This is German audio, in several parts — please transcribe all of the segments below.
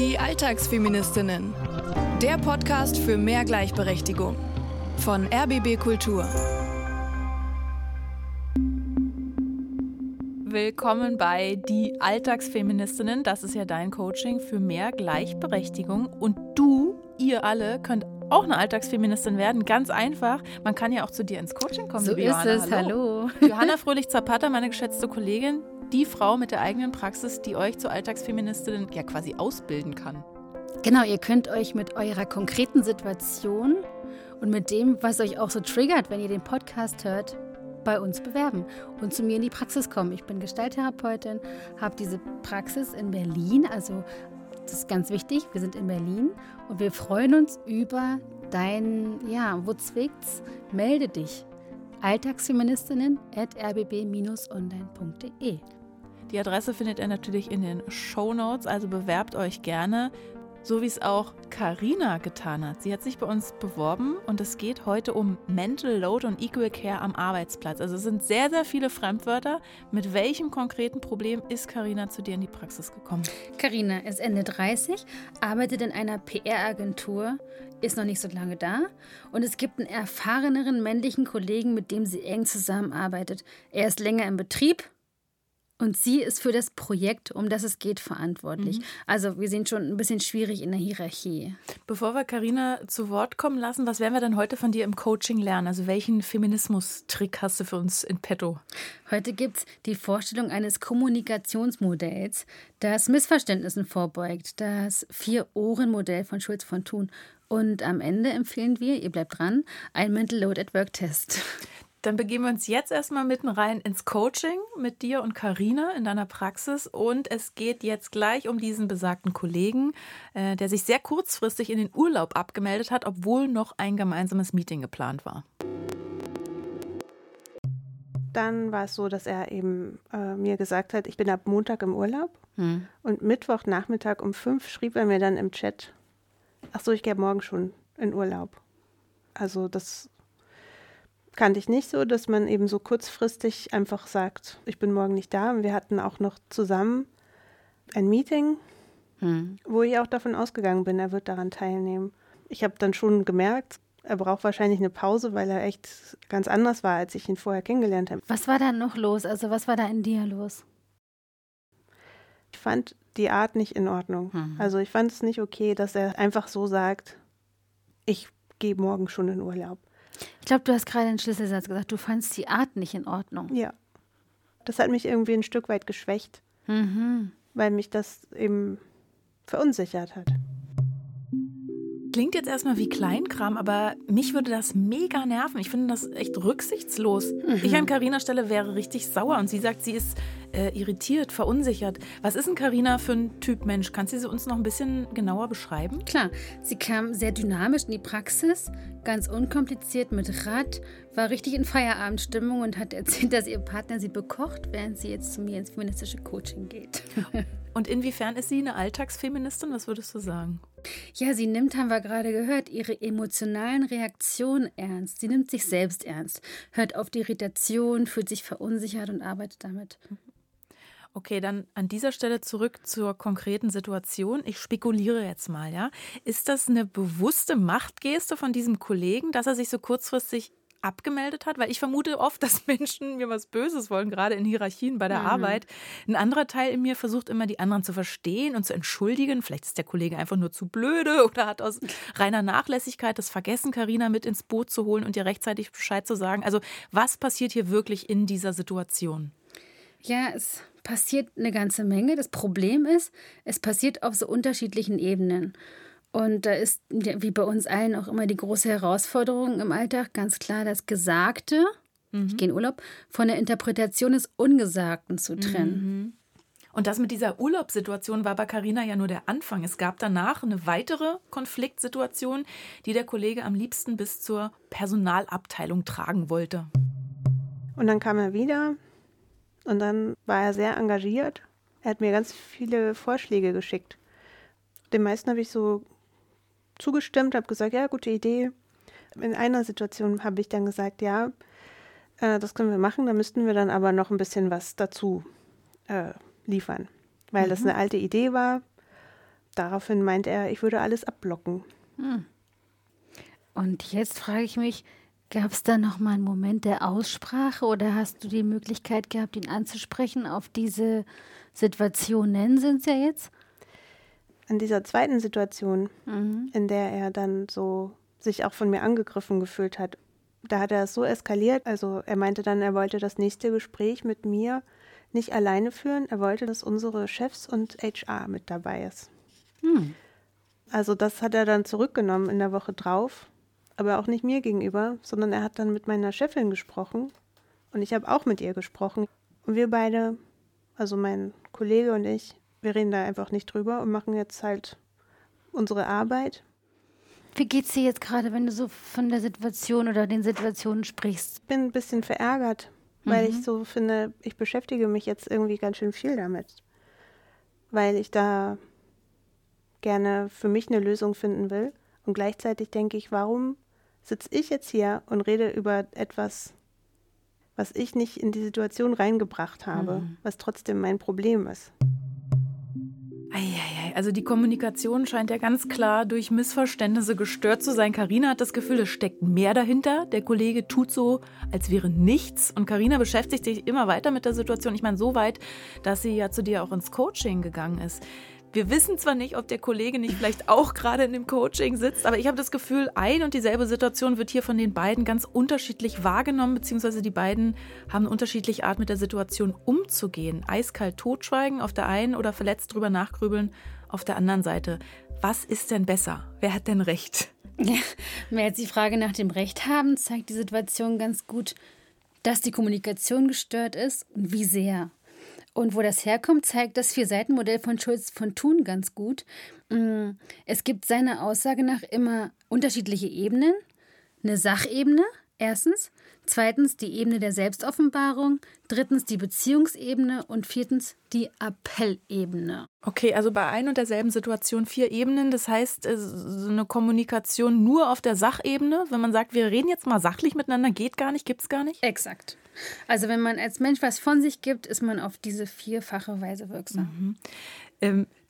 Die Alltagsfeministinnen. Der Podcast für mehr Gleichberechtigung von RBB Kultur. Willkommen bei Die Alltagsfeministinnen. Das ist ja dein Coaching für mehr Gleichberechtigung. Und ihr alle könnt auch eine Alltagsfeministin werden, ganz einfach. Man kann ja auch zu dir ins Coaching kommen. So ist Johanna. Es, hallo. Johanna Fröhlich Zapata, meine geschätzte Kollegin, die Frau mit der eigenen Praxis, die euch zur Alltagsfeministin ja quasi ausbilden kann. Genau, ihr könnt euch mit eurer konkreten Situation und mit dem, was euch auch so triggert, wenn ihr den Podcast hört, bei uns bewerben und zu mir in die Praxis kommen. Ich bin Gestalttherapeutin, habe diese Praxis in Berlin, also das ist ganz wichtig, wir sind in Berlin und wir freuen uns über dein, ja, wo zwickt's? Melde dich. Alltagsfeministinnen@rbb-online.de. Die Adresse findet ihr natürlich in den Shownotes, also bewerbt euch gerne, so wie es auch Carina getan hat. Sie hat sich bei uns beworben und es geht heute um Mental Load und Equal Care am Arbeitsplatz. Also es sind sehr, sehr viele Fremdwörter. Mit welchem konkreten Problem ist Carina zu dir in die Praxis gekommen? Carina ist Ende 30, arbeitet in einer PR-Agentur, ist noch nicht so lange da und es gibt einen erfahreneren männlichen Kollegen, mit dem sie eng zusammenarbeitet. Er ist länger im Betrieb. Und sie ist für das Projekt, um das es geht, verantwortlich. Mhm. Also wir sind schon ein bisschen schwierig in der Hierarchie. Bevor wir Carina zu Wort kommen lassen, was werden wir denn heute von dir im Coaching lernen? Also welchen Feminismus-Trick hast du für uns in petto? Heute gibt es die Vorstellung eines Kommunikationsmodells, das Missverständnissen vorbeugt. Das Vier-Ohren-Modell von Schulz von Thun. Und am Ende empfehlen wir, ihr bleibt dran, einen Mental Load at Work-Test. Dann begeben wir uns jetzt erstmal mitten rein ins Coaching mit dir und Carina in deiner Praxis. Und es geht jetzt gleich um diesen besagten Kollegen, der sich sehr kurzfristig in den Urlaub abgemeldet hat, obwohl noch ein gemeinsames Meeting geplant war. Dann war es so, dass er eben mir gesagt hat, ich bin ab Montag im Urlaub. Und Mittwochnachmittag um 5 schrieb er mir dann im Chat, ach so, ich gehe morgen schon in Urlaub. Also das kannte ich nicht so, dass man eben so kurzfristig einfach sagt, ich bin morgen nicht da. Und wir hatten auch noch zusammen ein Meeting, wo ich auch davon ausgegangen bin, er wird daran teilnehmen. Ich habe dann schon gemerkt, er braucht wahrscheinlich eine Pause, weil er echt ganz anders war, als ich ihn vorher kennengelernt habe. Was war da noch los? Also was war da in dir los? Ich fand die Art nicht in Ordnung. Also ich fand es nicht okay, dass er einfach so sagt, ich gehe morgen schon in Urlaub. Ich glaube, du hast gerade einen Schlüsselsatz gesagt, du fandst die Art nicht in Ordnung. Ja, das hat mich irgendwie ein Stück weit geschwächt, weil mich das eben verunsichert hat. Klingt jetzt erstmal wie Kleinkram, aber mich würde das mega nerven. Ich finde das echt rücksichtslos. Ich an Carinas Stelle wäre richtig sauer und sie sagt, sie ist irritiert, verunsichert. Was ist denn Carina für ein Typ Mensch? Kannst du sie uns noch ein bisschen genauer beschreiben? Klar, sie kam sehr dynamisch in die Praxis, ganz unkompliziert mit Rad, war richtig in Feierabendstimmung und hat erzählt, dass ihr Partner sie bekocht, während sie jetzt zu mir ins feministische Coaching geht. Und inwiefern ist sie eine Alltagsfeministin? Was würdest du sagen? Ja, sie nimmt, haben wir gerade gehört, ihre emotionalen Reaktionen ernst. Sie nimmt sich selbst ernst, hört auf die Irritation, fühlt sich verunsichert und arbeitet damit. Okay, dann an dieser Stelle zurück zur konkreten Situation. Ich spekuliere jetzt mal, ja. Ist das eine bewusste Machtgeste von diesem Kollegen, dass er sich so kurzfristig abgemeldet hat? Weil ich vermute oft, dass Menschen mir was Böses wollen, gerade in Hierarchien bei der Arbeit. Ein anderer Teil in mir versucht immer, die anderen zu verstehen und zu entschuldigen. Vielleicht ist der Kollege einfach nur zu blöde oder hat aus reiner Nachlässigkeit das vergessen, Carina mit ins Boot zu holen und ihr rechtzeitig Bescheid zu sagen. Also was passiert hier wirklich in dieser Situation? Ja, es passiert eine ganze Menge. Das Problem ist, es passiert auf so unterschiedlichen Ebenen. Und da ist, wie bei uns allen, auch immer die große Herausforderung im Alltag, ganz klar das Gesagte, ich gehe in Urlaub, von der Interpretation des Ungesagten zu trennen. Und das mit dieser Urlaubssituation war bei Carina ja nur der Anfang. Es gab danach eine weitere Konfliktsituation, die der Kollege am liebsten bis zur Personalabteilung tragen wollte. Und dann kam er wieder und dann war er sehr engagiert. Er hat mir ganz viele Vorschläge geschickt. Den meisten habe ich so zugestimmt, habe gesagt, ja, gute Idee. In einer Situation habe ich dann gesagt, ja, das können wir machen, da müssten wir dann aber noch ein bisschen was dazu liefern. Weil das eine alte Idee war, Daraufhin meint er, ich würde alles abblocken. Hm. Und jetzt frage ich mich, gab es da nochmal einen Moment der Aussprache oder hast du die Möglichkeit gehabt, ihn anzusprechen auf diese Situationen, sind es ja jetzt? An dieser zweiten Situation, in der er dann so sich auch von mir angegriffen gefühlt hat, da hat er es so eskaliert. Also er meinte dann, er wollte das nächste Gespräch mit mir nicht alleine führen. Er wollte, dass unsere Chefs und HR mit dabei ist. Hm. Also das hat er dann zurückgenommen in der Woche drauf, aber auch nicht mir gegenüber, sondern er hat dann mit meiner Chefin gesprochen und ich habe auch mit ihr gesprochen. Und wir beide, also mein Kollege und ich, wir reden da einfach nicht drüber und machen jetzt halt unsere Arbeit. Wie geht's dir jetzt gerade, wenn du so von der Situation oder den Situationen sprichst? Ich bin ein bisschen verärgert, weil ich so finde, ich beschäftige mich jetzt irgendwie ganz schön viel damit, weil ich da gerne für mich eine Lösung finden will. Und gleichzeitig denke ich, warum sitze ich jetzt hier und rede über etwas, was ich nicht in die Situation reingebracht habe, was trotzdem mein Problem ist. Also die Kommunikation scheint ja ganz klar durch Missverständnisse gestört zu sein. Carina hat das Gefühl, es steckt mehr dahinter. Der Kollege tut so, als wäre nichts. Und Carina beschäftigt sich immer weiter mit der Situation. Ich meine, so weit, dass sie ja zu dir auch ins Coaching gegangen ist. Wir wissen zwar nicht, ob der Kollege nicht vielleicht auch gerade in dem Coaching sitzt, aber ich habe das Gefühl, ein und dieselbe Situation wird hier von den beiden ganz unterschiedlich wahrgenommen, beziehungsweise die beiden haben eine unterschiedliche Art, mit der Situation umzugehen. Eiskalt totschweigen auf der einen oder verletzt drüber nachgrübeln auf der anderen Seite. Was ist denn besser? Wer hat denn Recht? Ja, mehr als die Frage nach dem Recht haben, zeigt die Situation ganz gut, dass die Kommunikation gestört ist und wie sehr. Und wo das herkommt, zeigt das Vier-Seiten-Modell von Schulz von Thun ganz gut. Es gibt seiner Aussage nach immer unterschiedliche Ebenen. Eine Sachebene, erstens. Zweitens die Ebene der Selbstoffenbarung. Drittens die Beziehungsebene. Und viertens die Appellebene. Okay, also bei ein und derselben Situation 4 Ebenen. Das heißt, so eine Kommunikation nur auf der Sachebene. Wenn man sagt, wir reden jetzt mal sachlich miteinander, geht gar nicht, gibt's gar nicht? Exakt. Also wenn man als Mensch was von sich gibt, ist man auf diese 4-fache Weise wirksam.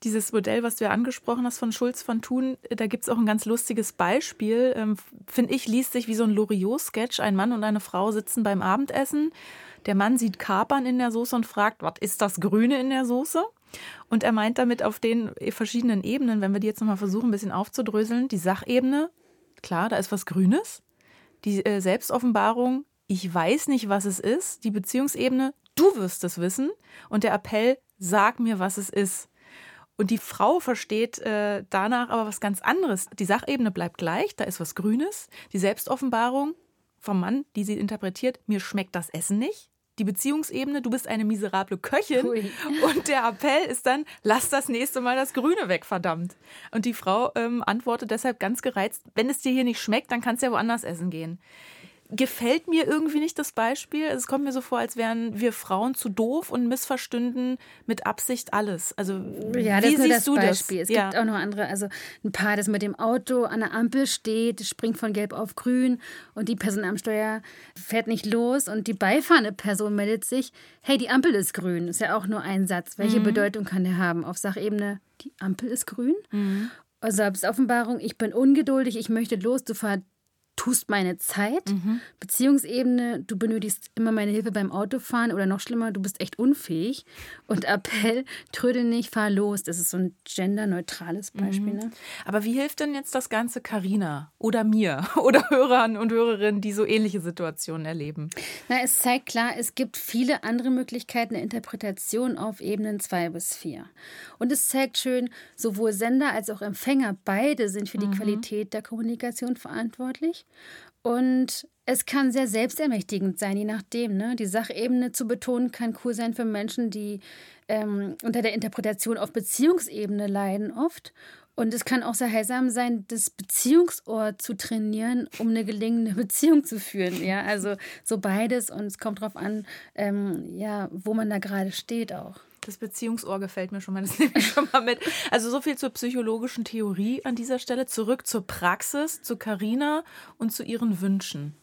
Dieses Modell, was du ja angesprochen hast von Schulz von Thun, da gibt es auch ein ganz lustiges Beispiel. Finde ich, liest sich wie so ein Loriot-Sketch. Ein Mann und eine Frau sitzen beim Abendessen. Der Mann sieht Kapern in der Soße und fragt, was ist das Grüne in der Soße? Und er meint damit auf den verschiedenen Ebenen, wenn wir die jetzt nochmal versuchen, ein bisschen aufzudröseln, die Sachebene, klar, da ist was Grünes. Die Selbstoffenbarung, ich weiß nicht, was es ist. Die Beziehungsebene, du wirst es wissen. Und der Appell, sag mir, was es ist. Und die Frau versteht danach aber was ganz anderes. Die Sachebene bleibt gleich, da ist was Grünes. Die Selbstoffenbarung vom Mann, die sie interpretiert, mir schmeckt das Essen nicht. Die Beziehungsebene, du bist eine miserable Köchin. Ui. Und der Appell ist dann, lass das nächste Mal das Grüne weg, verdammt. Und die Frau antwortet deshalb ganz gereizt, wenn es dir hier nicht schmeckt, dann kannst du ja woanders essen gehen. Gefällt mir irgendwie nicht das Beispiel. Es kommt mir so vor, als wären wir Frauen zu doof und missverstünden mit Absicht alles. Also ja, das wie ist siehst das du Beispiel. Das? Es gibt auch noch andere. Also ein Paar, das mit dem Auto an der Ampel steht, springt von gelb auf grün und die Person am Steuer fährt nicht los und die beifahrende Person meldet sich, hey, die Ampel ist grün. Ist ja auch nur ein Satz. Welche Bedeutung kann der haben? Auf Sachebene, die Ampel ist grün. Also Selbstoffenbarung, ich bin ungeduldig, ich möchte los, du fahrst. Tust meine Zeit, Beziehungsebene, du benötigst immer meine Hilfe beim Autofahren oder noch schlimmer, du bist echt unfähig. Und Appell, trödel nicht, fahr los. Das ist so ein genderneutrales Beispiel. Ne? Aber wie hilft denn jetzt das Ganze Carina oder mir oder Hörern und Hörerinnen, die so ähnliche Situationen erleben? Na, es zeigt klar, es gibt viele andere Möglichkeiten der Interpretation auf Ebenen 2 bis 4. Und es zeigt schön, sowohl Sender als auch Empfänger, beide sind für die Qualität der Kommunikation verantwortlich. Und es kann sehr selbstermächtigend sein, je nachdem. Ne? Die Sachebene zu betonen, kann cool sein für Menschen, die unter der Interpretation auf Beziehungsebene leiden oft. Und es kann auch sehr heilsam sein, das Beziehungsohr zu trainieren, um eine gelingende Beziehung zu führen. Ja? Also so beides und es kommt drauf an, wo man da gerade steht auch. Das Beziehungsohr gefällt mir schon mal, das nehme ich schon mal mit. Also so viel zur psychologischen Theorie an dieser Stelle. Zurück zur Praxis, zu Carina und zu ihren Wünschen.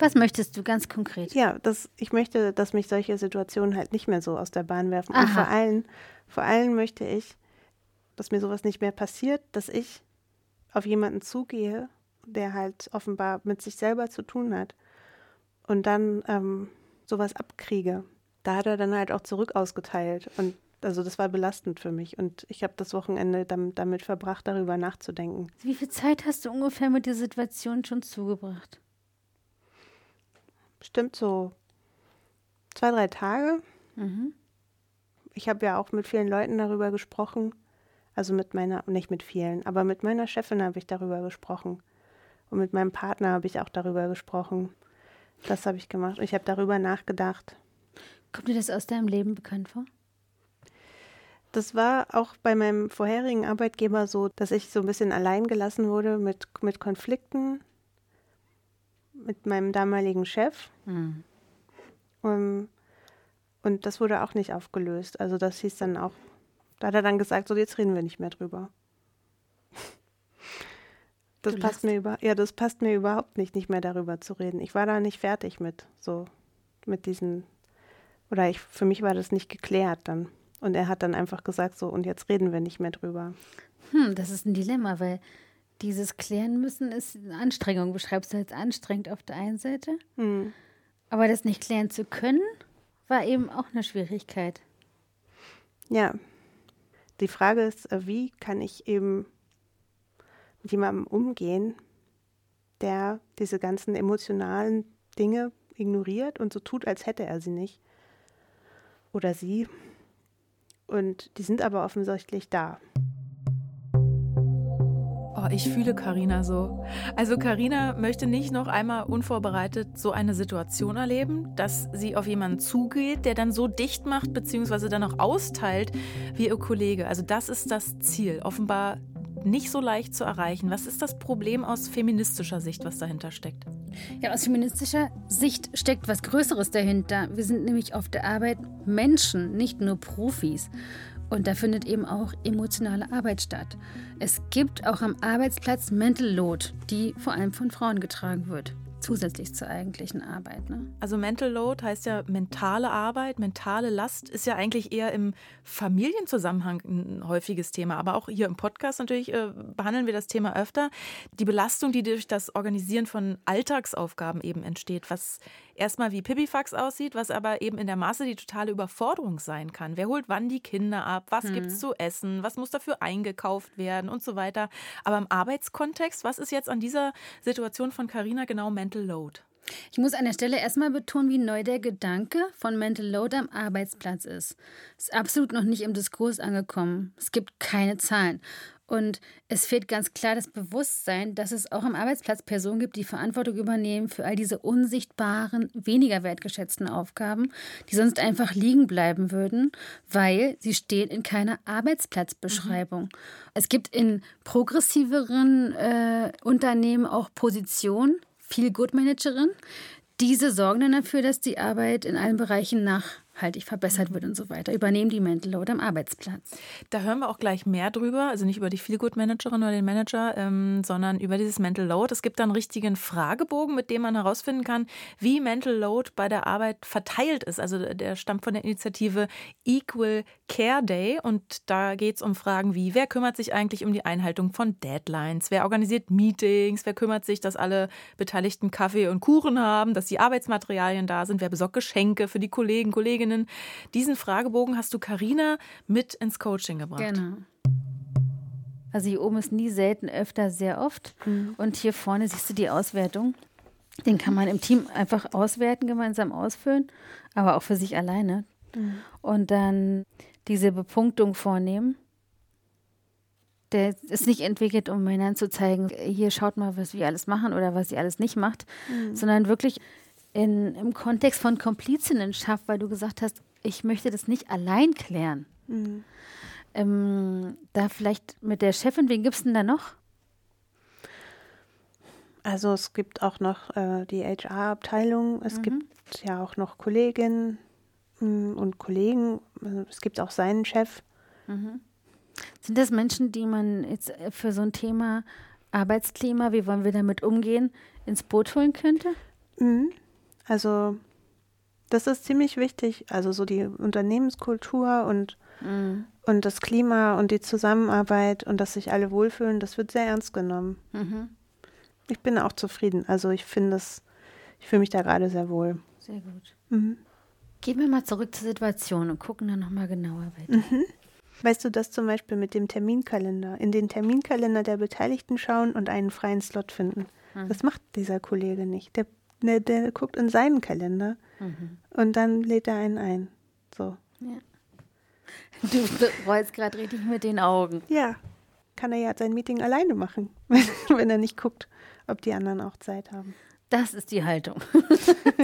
Was möchtest du ganz konkret? Ja, ich möchte, dass mich solche Situationen halt nicht mehr so aus der Bahn werfen. Und vor allem möchte ich, dass mir sowas nicht mehr passiert, dass ich auf jemanden zugehe, der halt offenbar mit sich selber zu tun hat und dann sowas abkriege. Da hat er dann halt auch zurück ausgeteilt und also das war belastend für mich und ich habe das Wochenende damit verbracht, darüber nachzudenken. Wie viel Zeit hast du ungefähr mit der Situation schon zugebracht? Bestimmt so 2-3 Tage. Mhm. Ich habe ja auch mit vielen Leuten darüber gesprochen, also mit meiner Chefin habe ich darüber gesprochen und mit meinem Partner habe ich auch darüber gesprochen. Das habe ich gemacht und ich habe darüber nachgedacht. Kommt dir das aus deinem Leben bekannt vor? Das war auch bei meinem vorherigen Arbeitgeber so, dass ich so ein bisschen allein gelassen wurde mit Konflikten, mit meinem damaligen Chef. Mhm. Und das wurde auch nicht aufgelöst. Also das hieß dann auch, da hat er dann gesagt, so jetzt reden wir nicht mehr drüber. Das passt mir überhaupt nicht mehr darüber zu reden. Ich war da nicht fertig für mich war das nicht geklärt dann. Und er hat dann einfach gesagt, so, und jetzt reden wir nicht mehr drüber. Das ist ein Dilemma, weil dieses Klären müssen ist eine Anstrengung. Beschreibst du als anstrengend auf der einen Seite. Hm. Aber das nicht klären zu können, war eben auch eine Schwierigkeit. Ja. Die Frage ist, wie kann ich eben mit jemandem umgehen, der diese ganzen emotionalen Dinge ignoriert und so tut, als hätte er sie nicht. Oder sie. Und die sind aber offensichtlich da. Oh, ich fühle Carina so. Also Carina möchte nicht noch einmal unvorbereitet so eine Situation erleben, dass sie auf jemanden zugeht, der dann so dicht macht bzw. dann auch austeilt wie ihr Kollege. Also das ist das Ziel. Offenbar nicht so leicht zu erreichen. Was ist das Problem aus feministischer Sicht, was dahinter steckt? Ja, aus feministischer Sicht steckt was Größeres dahinter. Wir sind nämlich auf der Arbeit Menschen, nicht nur Profis. Und da findet eben auch emotionale Arbeit statt. Es gibt auch am Arbeitsplatz Mental Load, die vor allem von Frauen getragen wird, zusätzlich zur eigentlichen Arbeit. Ne? Also Mental Load heißt ja mentale Arbeit, mentale Last ist ja eigentlich eher im Familienzusammenhang ein häufiges Thema. Aber auch hier im Podcast natürlich behandeln wir das Thema öfter. Die Belastung, die durch das Organisieren von Alltagsaufgaben eben entsteht, was erstmal wie Pipifax aussieht, was aber eben in der Masse die totale Überforderung sein kann. Wer holt wann die Kinder ab? Was gibt's zu essen? Was muss dafür eingekauft werden? Und so weiter. Aber im Arbeitskontext, was ist jetzt an dieser Situation von Carina genau Mental Load? Ich muss an der Stelle erstmal betonen, wie neu der Gedanke von Mental Load am Arbeitsplatz ist. Ist absolut noch nicht im Diskurs angekommen. Es gibt keine Zahlen. Und es fehlt ganz klar das Bewusstsein, dass es auch am Arbeitsplatz Personen gibt, die Verantwortung übernehmen für all diese unsichtbaren, weniger wertgeschätzten Aufgaben, die sonst einfach liegen bleiben würden, weil sie stehen in keiner Arbeitsplatzbeschreibung. Mhm. Es gibt in progressiveren Unternehmen auch Positionen, Feel-Good-Managerin. Diese sorgen dann dafür, dass die Arbeit in allen Bereichen nachhaltig verbessert wird und so weiter, übernehmen die Mental Load am Arbeitsplatz. Da hören wir auch gleich mehr drüber, also nicht über die Feel-Good-Managerin oder den Manager, sondern über dieses Mental Load. Es gibt da einen richtigen Fragebogen, mit dem man herausfinden kann, wie Mental Load bei der Arbeit verteilt ist. Also der stammt von der Initiative Equal Care Day und da geht es um Fragen wie, wer kümmert sich eigentlich um die Einhaltung von Deadlines, wer organisiert Meetings, wer kümmert sich, dass alle Beteiligten Kaffee und Kuchen haben, dass die Arbeitsmaterialien da sind, wer besorgt Geschenke für die Kollegen, Kolleginnen. Diesen Fragebogen hast du Carina mit ins Coaching gebracht. Genau. Also hier oben ist nie selten, öfter sehr oft. Mhm. Und hier vorne siehst du die Auswertung. Den kann man im Team einfach auswerten, gemeinsam ausfüllen, aber auch für sich alleine. Mhm. Und dann diese Bepunktung vornehmen. Der ist nicht entwickelt, um Männern zu zeigen, hier schaut mal, was wir alles machen oder was sie alles nicht macht, sondern wirklich im Kontext von Komplizinnenschaft, weil du gesagt hast, ich möchte das nicht allein klären. Mhm. Da vielleicht mit der Chefin, wen gibt es denn da noch? Also es gibt auch noch die HR-Abteilung, es gibt ja auch noch Kolleginnen und Kollegen, es gibt auch seinen Chef. Mhm. Sind das Menschen, die man jetzt für so ein Thema Arbeitsklima, wie wollen wir damit umgehen, ins Boot holen könnte? Mhm. Also Das ist ziemlich wichtig, also so die Unternehmenskultur und das Klima und die Zusammenarbeit und dass sich alle wohlfühlen, das wird sehr ernst genommen. Mhm. Ich bin auch zufrieden, also ich fühle mich da gerade sehr wohl. Sehr gut. Mhm. Gehen wir mal zurück zur Situation und gucken dann nochmal genauer weiter. Mhm. Weißt du, das zum Beispiel mit dem Terminkalender, in den Terminkalender der Beteiligten schauen und einen freien Slot finden. Mhm. Das macht dieser Kollege nicht. Der guckt in seinen Kalender und dann lädt er einen ein. So. Ja. Du rollst gerade richtig mit den Augen. Ja, kann er ja sein Meeting alleine machen, wenn er nicht guckt, ob die anderen auch Zeit haben. Das ist die Haltung.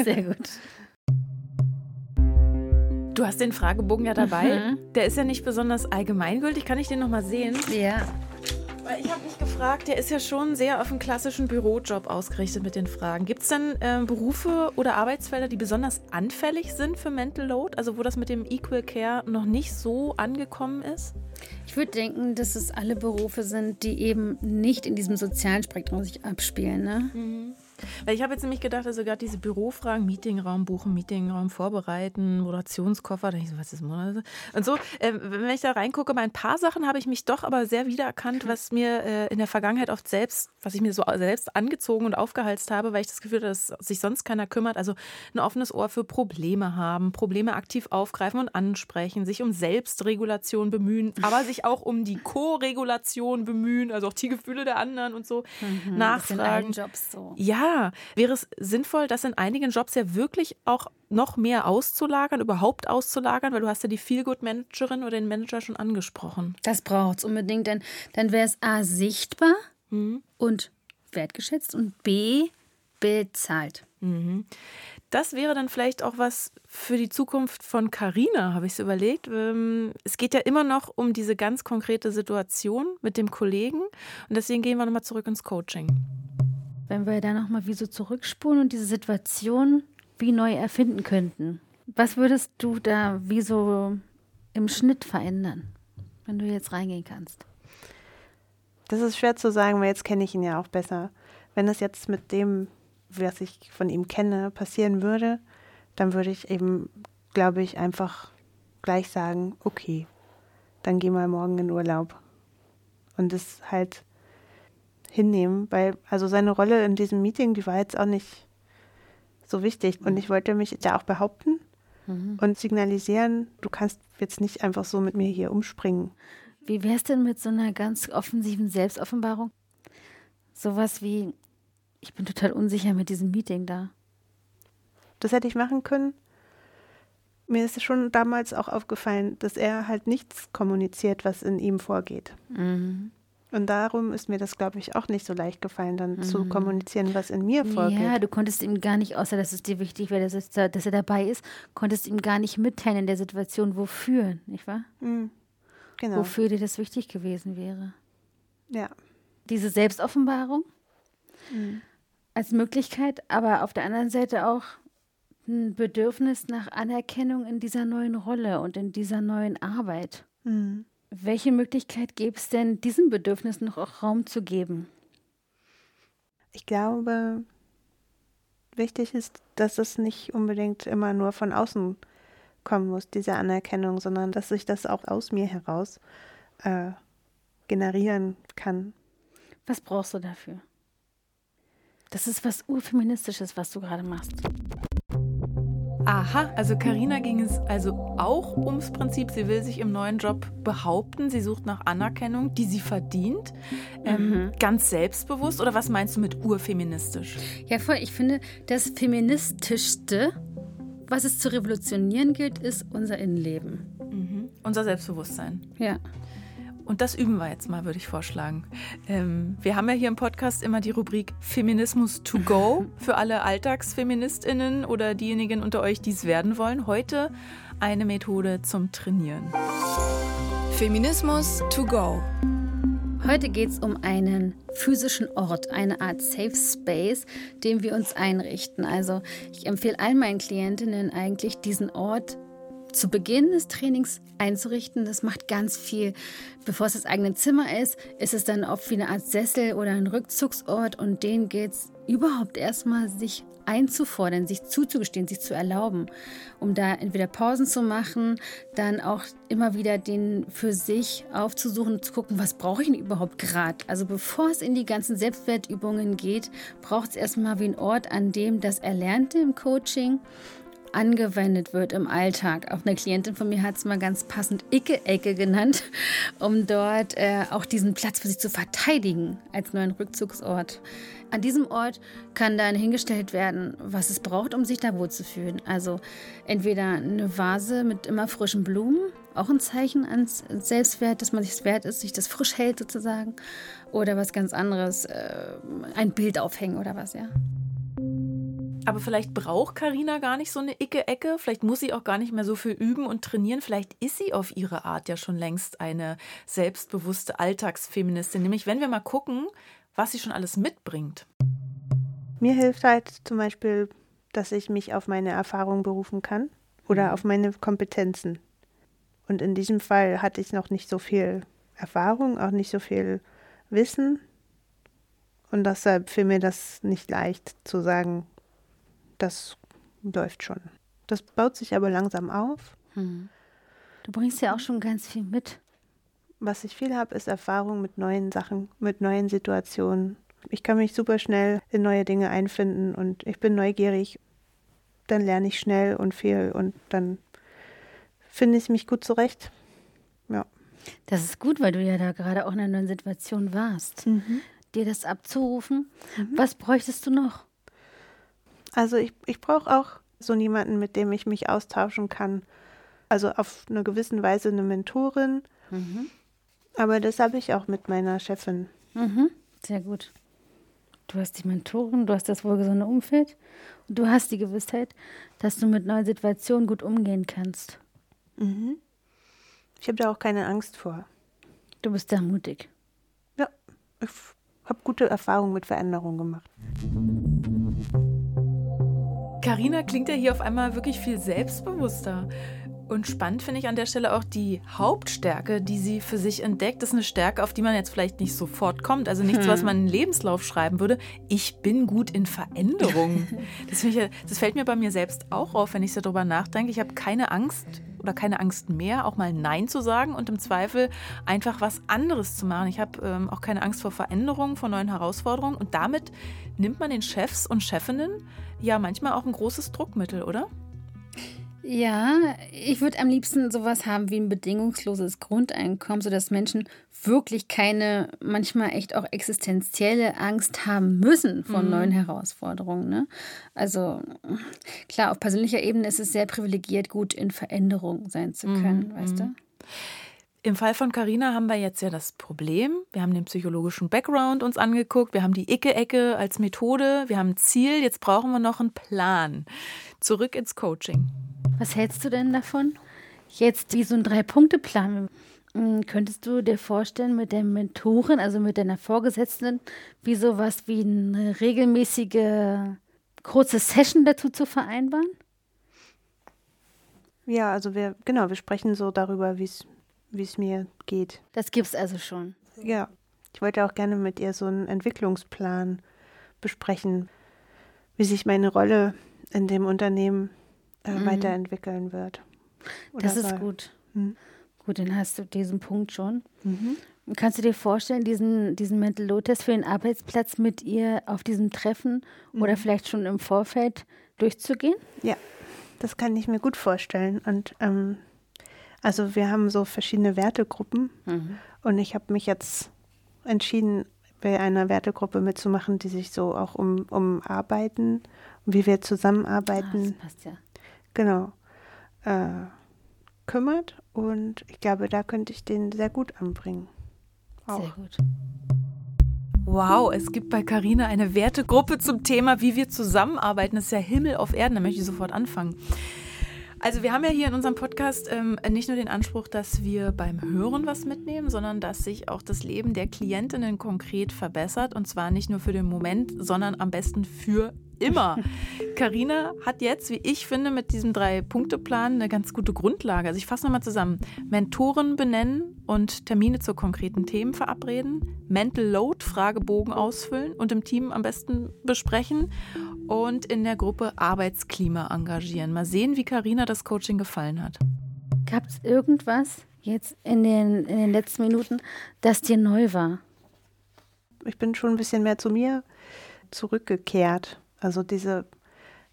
Sehr gut. Du hast den Fragebogen ja dabei. Mhm. Der ist ja nicht besonders allgemeingültig. Kann ich den nochmal sehen? Ja. Weil ich habe mich gefragt, der ist ja schon sehr auf einen klassischen Bürojob ausgerichtet mit den Fragen. Gibt es denn Berufe oder Arbeitsfelder, die besonders anfällig sind für Mental Load? Also wo das mit dem Equal Care noch nicht so angekommen ist? Ich würde denken, dass es alle Berufe sind, die eben nicht in diesem sozialen Spektrum sich abspielen, ne? Mhm. Weil ich habe jetzt nämlich gedacht, also gerade diese Bürofragen, Meetingraum buchen, Meetingraum vorbereiten, Moderationskoffer, da denke ich so, was ist das? Und so, wenn ich da reingucke, bei ein paar Sachen habe ich mich doch aber sehr wiedererkannt, was mir in der Vergangenheit oft selbst, was ich mir so selbst angezogen und aufgehalst habe, weil ich das Gefühl hatte, dass sich sonst keiner kümmert. Also ein offenes Ohr für Probleme haben, Probleme aktiv aufgreifen und ansprechen, sich um Selbstregulation bemühen, aber sich auch um die Co-Regulation bemühen, also auch die Gefühle der anderen und so, nachfragen. Das sind allen Jobs so. Ja. Ja, wäre es sinnvoll, das in einigen Jobs ja wirklich auch noch mehr auszulagern, überhaupt auszulagern, weil du hast ja die Feelgood-Managerin oder den Manager schon angesprochen. Das braucht es unbedingt, denn dann wäre es A, sichtbar und wertgeschätzt und B, bezahlt. Mhm. Das wäre dann vielleicht auch was für die Zukunft von Carina, habe ich es überlegt. Es geht ja immer noch um diese ganz konkrete Situation mit dem Kollegen und deswegen gehen wir nochmal zurück ins Coaching. Wenn wir da nochmal wie so zurückspulen und diese Situation wie neu erfinden könnten. Was würdest du da wie so im Schnitt verändern, wenn du jetzt reingehen kannst? Das ist schwer zu sagen, weil jetzt kenne ich ihn ja auch besser. Wenn das jetzt mit dem, was ich von ihm kenne, passieren würde, dann würde ich eben, glaube ich, einfach gleich sagen, okay, dann geh mal morgen in Urlaub. Und das halt hinnehmen, weil also seine Rolle in diesem Meeting, die war jetzt auch nicht so wichtig und ich wollte mich da auch behaupten und signalisieren, du kannst jetzt nicht einfach so mit mir hier umspringen. Wie wäre es denn mit so einer ganz offensiven Selbstoffenbarung? Sowas wie, ich bin total unsicher mit diesem Meeting da. Das hätte ich machen können. Mir ist schon damals auch aufgefallen, dass er halt nichts kommuniziert, was in ihm vorgeht. Mhm. Und darum ist mir das, glaube ich, auch nicht so leicht gefallen, dann zu kommunizieren, was in mir vorgeht. Ja, du konntest ihm gar nicht, außer dass es dir wichtig wäre, dass er dabei ist, konntest ihm gar nicht mitteilen in der Situation, wofür, nicht wahr? Mhm. Genau. Wofür dir das wichtig gewesen wäre. Ja. Diese Selbstoffenbarung als Möglichkeit, aber auf der anderen Seite auch ein Bedürfnis nach Anerkennung in dieser neuen Rolle und in dieser neuen Arbeit. Mhm. Welche Möglichkeit gäbe es denn, diesem Bedürfnis noch auch Raum zu geben? Ich glaube, wichtig ist, dass es nicht unbedingt immer nur von außen kommen muss, diese Anerkennung, sondern dass ich das auch aus mir heraus generieren kann. Was brauchst du dafür? Das ist was Urfeministisches, was du gerade machst. Aha, also Carina ging es also auch ums Prinzip, sie will sich im neuen Job behaupten, sie sucht nach Anerkennung, die sie verdient, ganz selbstbewusst oder was meinst du mit urfeministisch? Ja voll, ich finde das Feministischste, was es zu revolutionieren gilt, ist unser Innenleben. Mhm. Unser Selbstbewusstsein. Ja. Und das üben wir jetzt mal, würde ich vorschlagen. Wir haben ja hier im Podcast immer die Rubrik Feminismus to go für alle AlltagsfeministInnen oder diejenigen unter euch, die es werden wollen. Heute eine Methode zum Trainieren. Feminismus to go. Heute geht es um einen physischen Ort, eine Art Safe Space, den wir uns einrichten. Also ich empfehle allen meinen Klientinnen eigentlich diesen Ort zu Beginn des Trainings einzurichten. Das macht ganz viel. Bevor es das eigene Zimmer ist, ist es dann oft wie eine Art Sessel oder ein Rückzugsort. Und denen geht es überhaupt erstmal, sich einzufordern, sich zuzugestehen, sich zu erlauben, um da entweder Pausen zu machen, dann auch immer wieder den für sich aufzusuchen, zu gucken, was brauche ich denn überhaupt gerade? Also bevor es in die ganzen Selbstwertübungen geht, braucht es erstmal wie einen Ort, an dem das Erlernte im Coaching angewendet wird im Alltag. Auch eine Klientin von mir hat es mal ganz passend Icke-Ecke genannt, um dort auch diesen Platz für sich zu verteidigen als neuen Rückzugsort. An diesem Ort kann dann hingestellt werden, was es braucht, um sich da wohlzufühlen. Also entweder eine Vase mit immer frischen Blumen, auch ein Zeichen ans Selbstwert, dass man sich es wert ist, sich das frisch hält sozusagen, oder was ganz anderes, ein Bild aufhängen oder was, ja. Aber vielleicht braucht Carina gar nicht so eine Icke-Ecke, vielleicht muss sie auch gar nicht mehr so viel üben und trainieren, vielleicht ist sie auf ihre Art ja schon längst eine selbstbewusste Alltagsfeministin, nämlich wenn wir mal gucken, was sie schon alles mitbringt. Mir hilft halt zum Beispiel, dass ich mich auf meine Erfahrung berufen kann oder auf meine Kompetenzen. Und in diesem Fall hatte ich noch nicht so viel Erfahrung, auch nicht so viel Wissen und deshalb fiel mir das nicht leicht zu sagen, das läuft schon. Das baut sich aber langsam auf. Hm. Du bringst ja auch schon ganz viel mit. Was ich viel habe, ist Erfahrung mit neuen Sachen, mit neuen Situationen. Ich kann mich super schnell in neue Dinge einfinden und ich bin neugierig. Dann lerne ich schnell und viel und dann finde ich mich gut zurecht. Ja. Das ist gut, weil du ja da gerade auch in einer neuen Situation warst. Mhm. Dir das abzurufen. Mhm. Was bräuchtest du noch? Also ich brauche auch so jemanden, mit dem ich mich austauschen kann. Also auf eine gewisse Weise eine Mentorin. Mhm. Aber das habe ich auch mit meiner Chefin. Mhm. Sehr gut. Du hast die Mentorin, du hast das wohlgesunde Umfeld und du hast die Gewissheit, dass du mit neuen Situationen gut umgehen kannst. Mhm. Ich habe da auch keine Angst vor. Du bist da mutig. Ja, ich habe gute Erfahrungen mit Veränderungen gemacht. Carina klingt ja hier auf einmal wirklich viel selbstbewusster. Und spannend finde ich an der Stelle auch die Hauptstärke, die sie für sich entdeckt. Das ist eine Stärke, auf die man jetzt vielleicht nicht sofort kommt. Also nichts, was man in den Lebenslauf schreiben würde. Ich bin gut in Veränderung. Das fällt mir bei mir selbst auch auf, wenn ich so darüber nachdenke. Ich habe keine Angst oder keine Angst mehr, auch mal Nein zu sagen und im Zweifel einfach was anderes zu machen. Ich habe auch keine Angst vor Veränderungen, vor neuen Herausforderungen. Und damit nimmt man den Chefs und Chefinnen ja manchmal auch ein großes Druckmittel, oder? Ja, ich würde am liebsten sowas haben wie ein bedingungsloses Grundeinkommen, sodass Menschen wirklich keine, manchmal echt auch existenzielle Angst haben müssen vor neuen Herausforderungen. Ne? Also klar, auf persönlicher Ebene ist es sehr privilegiert, gut in Veränderung sein zu können, weißt du? Im Fall von Carina haben wir jetzt ja das Problem, wir haben den psychologischen Background uns angeguckt, wir haben die Icke-Ecke als Methode, wir haben ein Ziel, jetzt brauchen wir noch einen Plan. Zurück ins Coaching. Was hältst du denn davon? Jetzt wie so ein 3-Punkte-Plan. Könntest du dir vorstellen, mit der Mentorin, also mit deiner Vorgesetzten, wie sowas wie eine regelmäßige kurze Session dazu zu vereinbaren? Ja, also wir sprechen so darüber, wie es mir geht. Das gibt's also schon. Ja, ich wollte auch gerne mit ihr so einen Entwicklungsplan besprechen, wie sich meine Rolle in dem Unternehmen weiterentwickeln wird. Das ist gut. Mhm. Gut, dann hast du diesen Punkt schon. Mhm. Kannst du dir vorstellen, diesen Mental Load-Test für den Arbeitsplatz mit ihr auf diesem Treffen oder vielleicht schon im Vorfeld durchzugehen? Ja, das kann ich mir gut vorstellen. Und also wir haben so verschiedene Wertegruppen und ich habe mich jetzt entschieden, bei einer Wertegruppe mitzumachen, die sich so auch um Arbeiten, wie wir zusammenarbeiten. Das passt ja. Genau, kümmert und ich glaube, da könnte ich den sehr gut anbringen. Auch. Sehr gut. Wow, es gibt bei Carina eine Wertegruppe zum Thema, wie wir zusammenarbeiten. Das ist ja Himmel auf Erden, da möchte ich sofort anfangen. Also wir haben ja hier in unserem Podcast nicht nur den Anspruch, dass wir beim Hören was mitnehmen, sondern dass sich auch das Leben der Klientinnen konkret verbessert, und zwar nicht nur für den Moment, sondern am besten für immer. Carina hat jetzt, wie ich finde, mit diesem 3-Punkte-Plan eine ganz gute Grundlage. Also ich fasse nochmal zusammen. Mentoren benennen und Termine zu konkreten Themen verabreden. Mental Load, Fragebogen ausfüllen und im Team am besten besprechen. Und in der Gruppe Arbeitsklima engagieren. Mal sehen, wie Carina das Coaching gefallen hat. Gab es irgendwas jetzt in den letzten Minuten, das dir neu war? Ich bin schon ein bisschen mehr zu mir zurückgekehrt. Also diese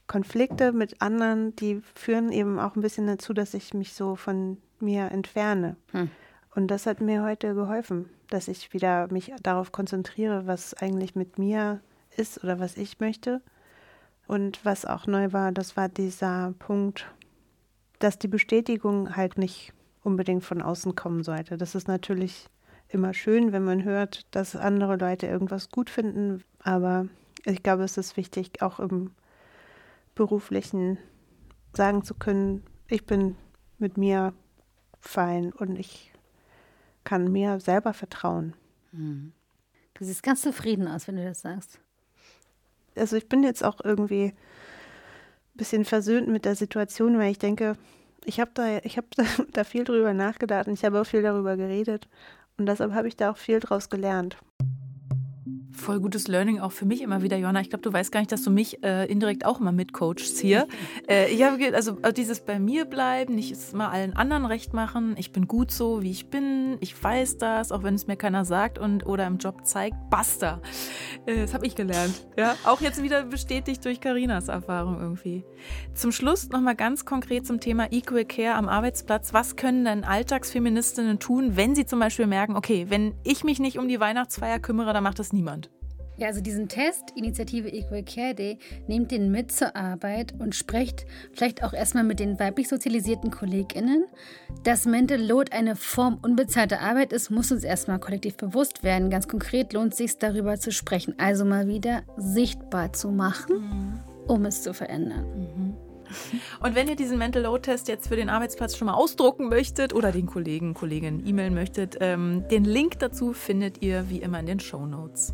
Konflikte mit anderen, die führen eben auch ein bisschen dazu, dass ich mich so von mir entferne. Und das hat mir heute geholfen, dass ich wieder mich darauf konzentriere, was eigentlich mit mir ist oder was ich möchte. Und was auch neu war, das war dieser Punkt, dass die Bestätigung halt nicht unbedingt von außen kommen sollte. Das ist natürlich immer schön, wenn man hört, dass andere Leute irgendwas gut finden, aber ich glaube, es ist wichtig, auch im Beruflichen sagen zu können, ich bin mit mir fein und ich kann mir selber vertrauen. Du siehst ganz zufrieden aus, wenn du das sagst. Also ich bin jetzt auch irgendwie ein bisschen versöhnt mit der Situation, weil ich denke, ich habe da viel drüber nachgedacht und ich habe auch viel darüber geredet. Und deshalb habe ich da auch viel draus gelernt. Voll gutes Learning auch für mich immer wieder, Johanna. Ich glaube, du weißt gar nicht, dass du mich indirekt auch immer mitcoachst hier. Ich habe also dieses bei mir bleiben, nicht immer allen anderen recht machen. Ich bin gut so, wie ich bin. Ich weiß das, auch wenn es mir keiner sagt oder im Job zeigt. Basta. Das habe ich gelernt. Ja, auch jetzt wieder bestätigt durch Carinas Erfahrung irgendwie. Zum Schluss nochmal ganz konkret zum Thema Equal Care am Arbeitsplatz. Was können denn Alltagsfeministinnen tun, wenn sie zum Beispiel merken, okay, wenn ich mich nicht um die Weihnachtsfeier kümmere, dann macht das niemand? Ja, also diesen Test, Initiative Equal Care Day, nehmt den mit zur Arbeit und sprecht vielleicht auch erstmal mit den weiblich sozialisierten KollegInnen. Dass Mental Load eine Form unbezahlter Arbeit ist, muss uns erstmal kollektiv bewusst werden. Ganz konkret lohnt es sich, darüber zu sprechen. Also mal wieder sichtbar zu machen, um es zu verändern. Und wenn ihr diesen Mental Load Test jetzt für den Arbeitsplatz schon mal ausdrucken möchtet oder den Kollegen, Kolleginnen e-mailen möchtet, den Link dazu findet ihr wie immer in den Shownotes.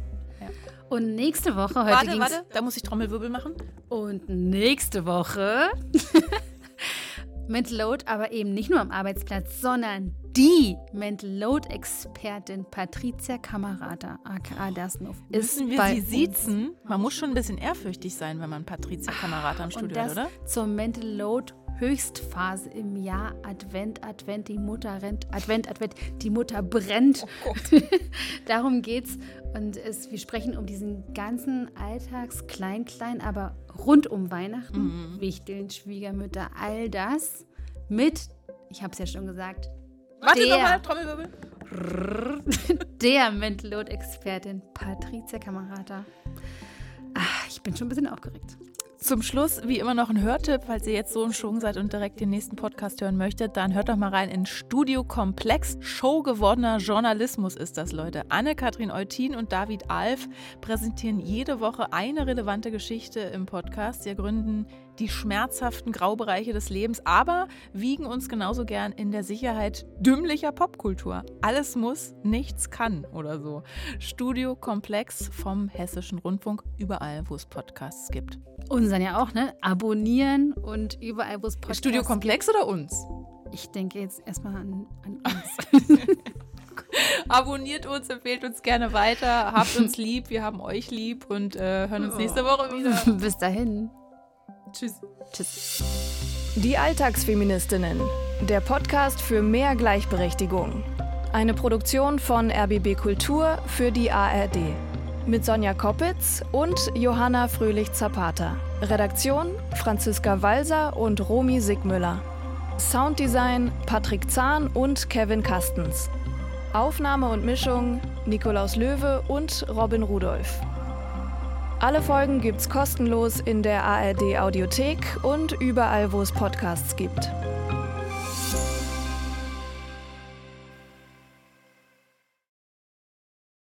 Und nächste Woche... Warte, da muss ich Trommelwirbel machen. Und nächste Woche Mental Load, aber eben nicht nur am Arbeitsplatz, sondern die Mental Load-Expertin Patricia Cammarata, aka Dersenhoff, ist bei uns. Müssen wir sie siezen? Man muss schon ein bisschen ehrfürchtig sein, wenn man Patricia Cammarata im Studio hat, oder? Zur Mental Load Höchstphase im Jahr, Advent, die Mutter rennt, Advent, die Mutter brennt. Oh Gott. Darum geht's. Und wir sprechen um diesen ganzen Alltagsklein, aber rund um Weihnachten, Wichteln, Schwiegermütter, all das mit, ich hab's ja schon gesagt, warte nochmal, Trommelwirbel. Der Mental Load Expertin Patricia Cammarata. Ich bin schon ein bisschen aufgeregt. Zum Schluss, wie immer, noch ein Hörtipp. Falls ihr jetzt so im Schwung seid und direkt den nächsten Podcast hören möchtet, dann hört doch mal rein in Studio Komplex. Show gewordener Journalismus ist das, Leute. Anne-Kathrin Eutin und David Alf präsentieren jede Woche eine relevante Geschichte im Podcast. Sie ergründen die schmerzhaften Graubereiche des Lebens, aber wiegen uns genauso gern in der Sicherheit dümmlicher Popkultur. Alles muss, nichts kann oder so. Studio Komplex vom Hessischen Rundfunk, überall, wo es Podcasts gibt. Unseren ja auch, ne? Abonnieren und überall, wo es Podcasts gibt. Studio Komplex oder uns? Ich denke jetzt erstmal an uns. Abonniert uns, empfehlt uns gerne weiter, habt uns lieb, wir haben euch lieb und hören uns nächste Woche wieder. Bis dahin. Tschüss. Tschüss. Die Alltagsfeministinnen. Der Podcast für mehr Gleichberechtigung. Eine Produktion von RBB Kultur für die ARD. Mit Sonja Koppitz und Johanna Fröhlich Zapata. Redaktion Franziska Walser und Romy Sigmüller. Sounddesign Patrick Zahn und Kevin Kastens. Aufnahme und Mischung Nikolaus Löwe und Robin Rudolph. Alle Folgen gibt's kostenlos in der ARD-Audiothek und überall, wo es Podcasts gibt.